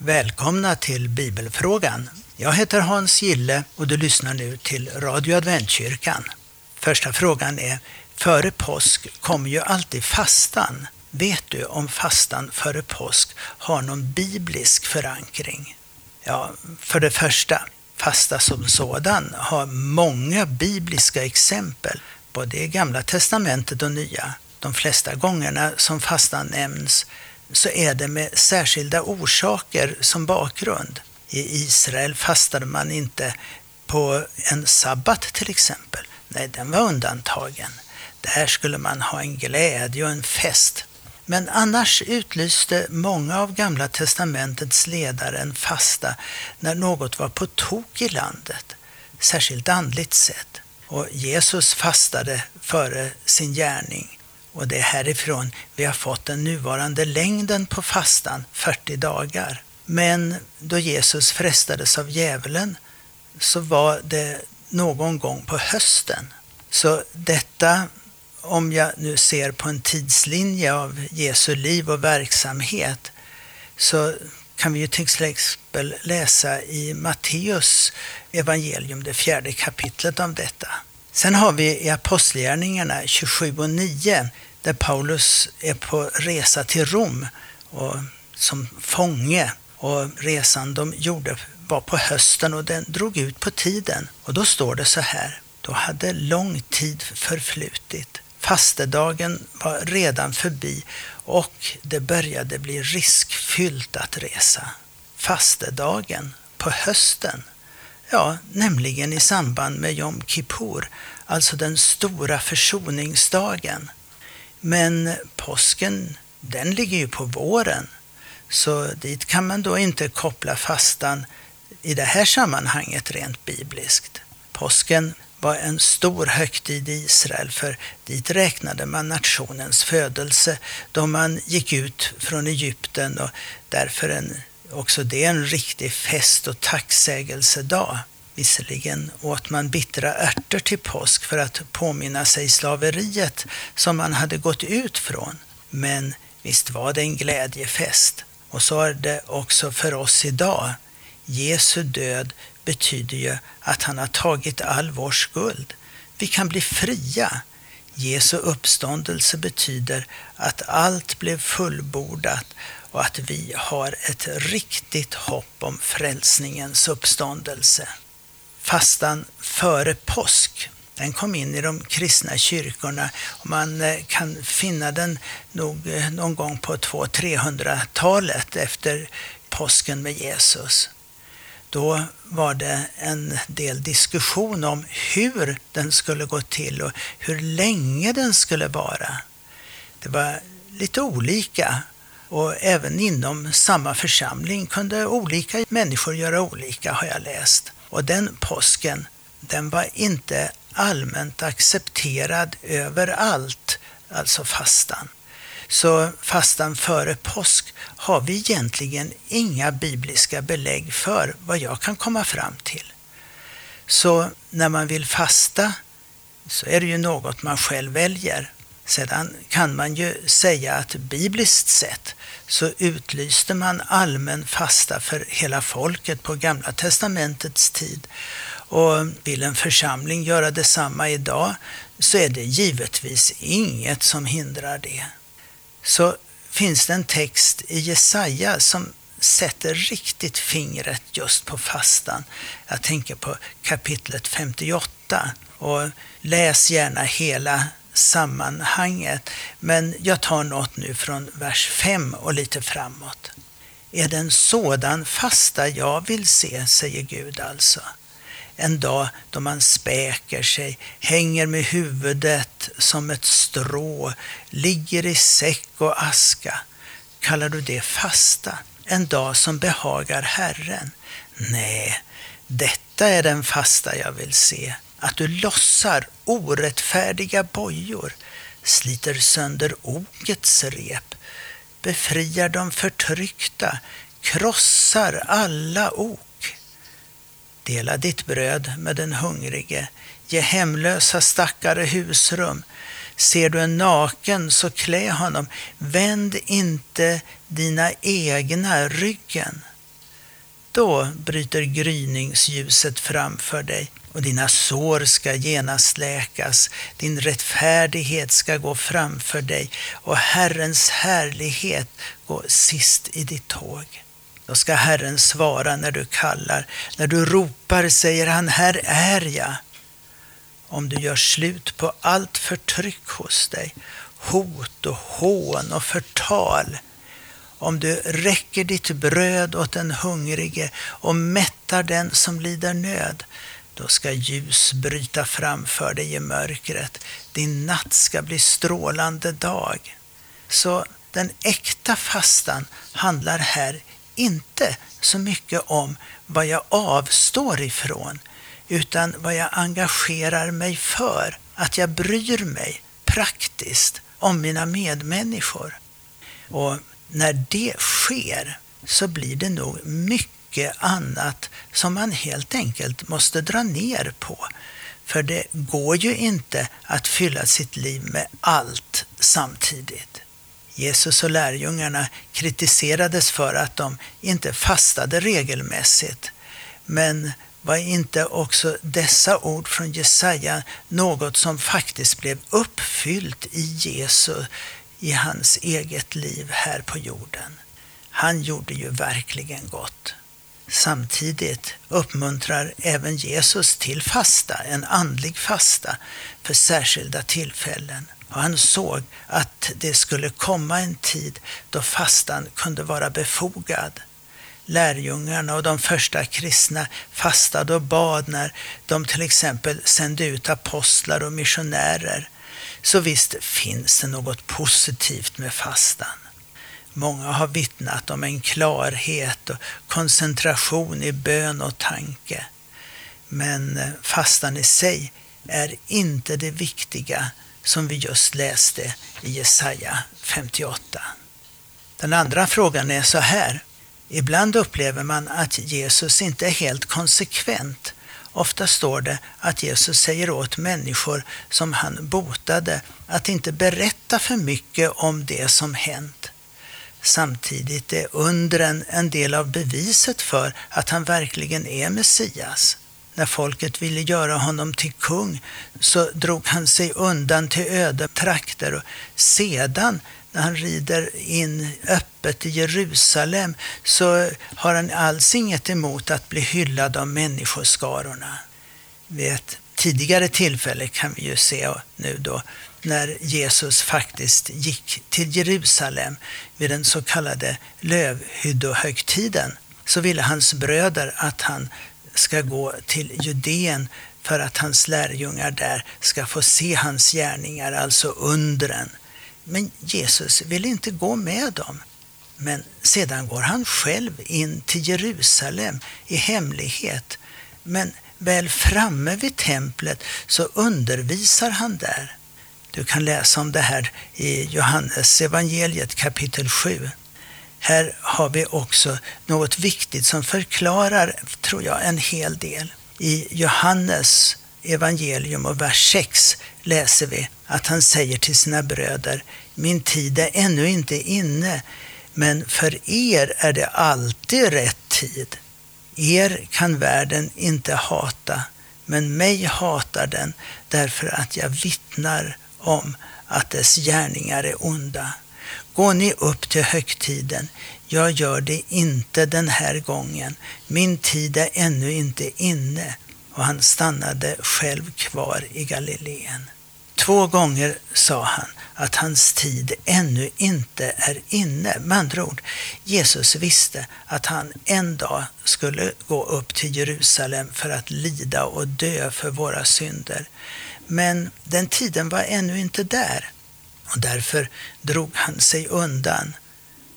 Välkomna till Bibelfrågan. Jag heter Hans Gille och du lyssnar nu till Radio Adventkyrkan. Första frågan är, före påsk kommer ju alltid fastan. Vet du om fastan före påsk har någon biblisk förankring? Ja, för det första, fasta som sådan har många bibliska exempel, både i Gamla testamentet och Nya. De flesta gångerna som fastan nämns så är det med särskilda orsaker som bakgrund. I Israel fastade man inte på en sabbat till exempel. Nej, den var undantagen. Där skulle man ha en glädje och en fest. Men annars utlyste många av Gamla testamentets ledare en fasta när något var på tok i landet, särskilt andligt sett. Och Jesus fastade före sin gärning. Och det är härifrån vi har fått den nuvarande längden på fastan, 40 dagar. Men då Jesus frestades av djävulen så var det någon gång på hösten. Så detta, om jag nu ser på en tidslinje av Jesu liv och verksamhet, så kan vi ju till exempel läsa i Matteus evangelium, det 4:e kapitlet om detta. Sen har vi i apostelgärningarna 27:9 där Paulus är på resa till Rom och som fånge, och resan de gjorde var på hösten och den drog ut på tiden. Och då står det så här, då hade lång tid förflutit. Fastedagen var redan förbi och det började bli riskfyllt att resa. Fastedagen på hösten. Ja, nämligen i samband med Yom Kippur, alltså den stora försoningsdagen. Men påsken, den ligger ju på våren, så dit kan man då inte koppla fastan i det här sammanhanget rent bibliskt. Påsken var en stor högtid i Israel, för dit räknade man nationens födelse då man gick ut från Egypten, och därför också det är en riktig fest- och tacksägelsedag. Visserligen åt man bittra ärtor till påsk för att påminna sig slaveriet som man hade gått ut från. Men visst var det en glädjefest. Och så är det också för oss idag. Jesu död betyder ju att han har tagit all vår skuld. Vi kan bli fria. Jesu uppståndelse betyder att allt blev fullbordat och att vi har ett riktigt hopp om frälsningens uppståndelse. Fastan före påsk, den kom in i de kristna kyrkorna, och man kan finna den nog någon gång på 200-300-talet efter påsken med Jesus. Då var det en del diskussion om hur den skulle gå till och hur länge den skulle vara. Det var lite olika, och även inom samma församling kunde olika människor göra olika, har jag läst. Och den påsken, den var inte allmänt accepterad överallt, alltså fastan. Så fastan före påsk har vi egentligen inga bibliska belägg för, vad jag kan komma fram till. Så när man vill fasta så är det ju något man själv väljer. Sedan kan man ju säga att bibliskt sett så utlyste man allmän fasta för hela folket på Gamla testamentets tid. Och vill en församling göra detsamma idag så är det givetvis inget som hindrar det. Så finns det en text i Jesaja som sätter riktigt fingret just på fastan. Jag tänker på kapitlet 58, och läs gärna hela sammanhanget, men jag tar något nu från vers 5 och lite framåt. Är det en sådan fasta jag vill se, säger Gud alltså. En dag då man späker sig, hänger med huvudet som ett strå, ligger i säck och aska. Kallar du det fasta? En dag som behagar Herren? Nej, detta är den fasta jag vill se. Att du lossar orättfärdiga bojor, sliter sönder okets rep, befriar de förtryckta, krossar alla ok. Dela ditt bröd med den hungrige, ge hemlösa stackare husrum. Ser du en naken så klä honom, vänd inte dina egna ryggen. Då bryter gryningsljuset framför dig och dina sår ska genast läkas. Din rättfärdighet ska gå framför dig och Herrens härlighet gå sist i ditt tåg. Då ska Herren svara när du kallar. När du ropar säger han, här är jag. Om du gör slut på allt förtryck hos dig, hot och hån och förtal. Om du räcker ditt bröd åt den hungrige och mättar den som lider nöd, då ska ljus bryta framför dig i mörkret. Din natt ska bli strålande dag. Så den äkta fastan handlar här inte så mycket om vad jag avstår ifrån, utan vad jag engagerar mig för, att jag bryr mig praktiskt om mina medmänniskor. Och när det sker så blir det nog mycket annat som man helt enkelt måste dra ner på. För det går ju inte att fylla sitt liv med allt samtidigt. Jesus och lärjungarna kritiserades för att de inte fastade regelmässigt. Men var inte också dessa ord från Jesaja något som faktiskt blev uppfyllt i Jesus, i hans eget liv här på jorden? Han gjorde ju verkligen gott. Samtidigt uppmuntrar även Jesus till fasta, en andlig fasta för särskilda tillfällen. Och han såg att det skulle komma en tid då fastan kunde vara befogad. Lärjungarna och de första kristna fastade och bad när de till exempel sände ut apostlar och missionärer. Så visst finns det något positivt med fastan. Många har vittnat om en klarhet och koncentration i bön och tanke. Men fastan i sig är inte det viktiga, som vi just läste i Jesaja 58. Den andra frågan är så här. Ibland upplever man att Jesus inte är helt konsekvent. Ofta står det att Jesus säger åt människor som han botade att inte berätta för mycket om det som hänt. Samtidigt är undren en del av beviset för att han verkligen är Messias. När folket ville göra honom till kung så drog han sig undan till öde trakter, och sedan när han rider in öppet i Jerusalem så har han alls inget emot att bli hyllad av människoskarorna. Vid ett tidigare tillfälle kan vi ju se nu då när Jesus faktiskt gick till Jerusalem vid den så kallade lövhyddohögtiden, så ville hans bröder att han ska gå till Judén för att hans lärjungar där ska få se hans gärningar, alltså undren. Men Jesus vill inte gå med dem. Men sedan går han själv in till Jerusalem i hemlighet. Men väl framme vid templet så undervisar han där. Du kan läsa om det här i Johannes evangeliet kapitel 7. Här har vi också något viktigt som förklarar, tror jag, en hel del. I Johannes evangelium och vers 6 läser vi att han säger till sina bröder: min tid är ännu inte inne, men för er är det alltid rätt tid. Er kan världen inte hata, men mig hatar den därför att jag vittnar om att dess gärningar är onda. Går ni upp till högtiden? Jag gör det inte den här gången. Min tid är ännu inte inne. Och han stannade själv kvar i Galileen. 2 gånger sa han att hans tid ännu inte är inne. Med andra ord, Jesus visste att han en dag skulle gå upp till Jerusalem för att lida och dö för våra synder. Men den tiden var ännu inte där. Och därför drog han sig undan,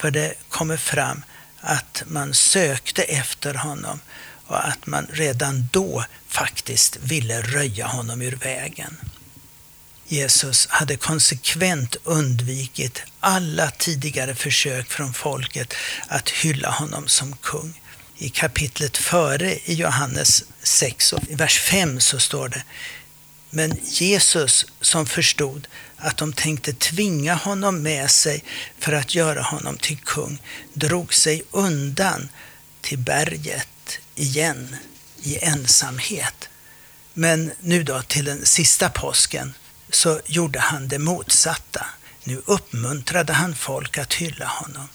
för det kommer fram att man sökte efter honom och att man redan då faktiskt ville röja honom ur vägen. Jesus hade konsekvent undvikit alla tidigare försök från folket att hylla honom som kung. I kapitlet före i Johannes 6 och i vers 5 så står det: men Jesus, som förstod att de tänkte tvinga honom med sig för att göra honom till kung, drog sig undan till berget igen i ensamhet. Men nu då till den sista påsken så gjorde han det motsatta. Nu uppmuntrade han folk att hylla honom.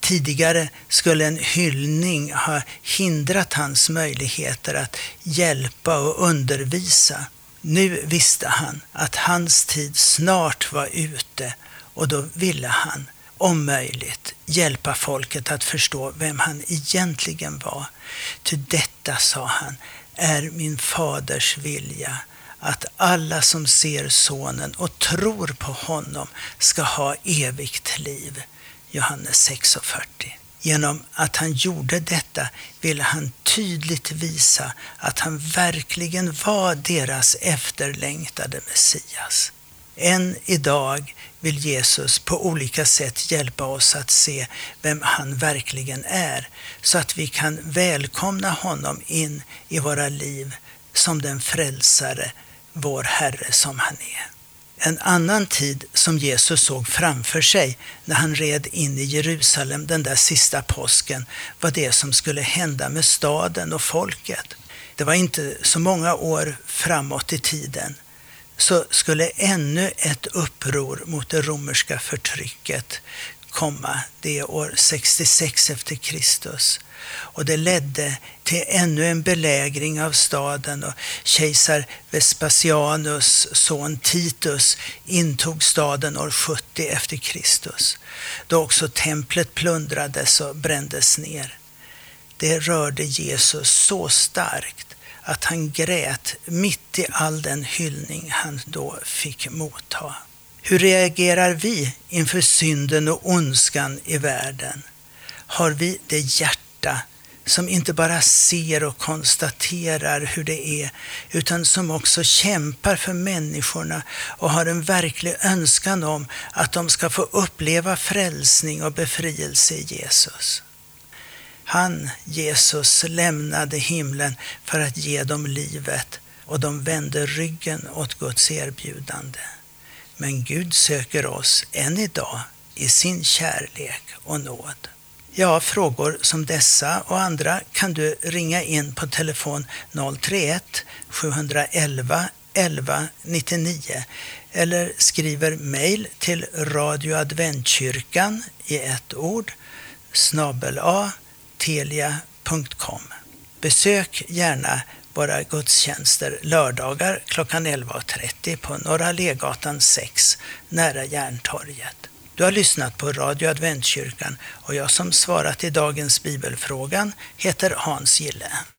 Tidigare skulle en hyllning ha hindrat hans möjligheter att hjälpa och undervisa. Nu visste han att hans tid snart var ute och då ville han om möjligt hjälpa folket att förstå vem han egentligen var. Ty detta, sa han, är min faders vilja, att alla som ser sonen och tror på honom ska ha evigt liv. Johannes 6:40. Genom att han gjorde detta ville han tydligt visa att han verkligen var deras efterlängtade Messias. Än idag vill Jesus på olika sätt hjälpa oss att se vem han verkligen är, så att vi kan välkomna honom in i våra liv som den frälsare, vår Herre som han är. En annan tid som Jesus såg framför sig när han red in i Jerusalem den där sista påsken var det som skulle hända med staden och folket. Det var inte så många år framåt i tiden så skulle ännu ett uppror mot det romerska förtrycket komma. Det är år 66 efter Kristus. Och det ledde till ännu en belägring av staden, och kejsar Vespasianus son Titus intog staden år 70 efter Kristus. Då också templet plundrades och brändes ner. Det rörde Jesus så starkt att han grät mitt i all den hyllning han då fick motta. Hur reagerar vi inför synden och ondskan i världen? Har vi det hjärta som inte bara ser och konstaterar hur det är, utan som också kämpar för människorna och har en verklig önskan om att de ska få uppleva frälsning och befrielse i Jesus? Han, Jesus, lämnade himlen för att ge dem livet, och de vände ryggen åt Guds erbjudande. Men Gud söker oss än idag i sin kärlek och nåd. Ja, frågor som dessa och andra kan du ringa in på telefon 031 711 11 99 eller skriver mejl till Radio Adventkyrkan i ett ord @telia.com. Besök gärna våra gudstjänster lördagar klockan 11:30 på Norra Legatan 6 nära Järntorget. Du har lyssnat på Radio Adventkyrkan, och jag som svarat i dagens bibelfrågan heter Hans Gille.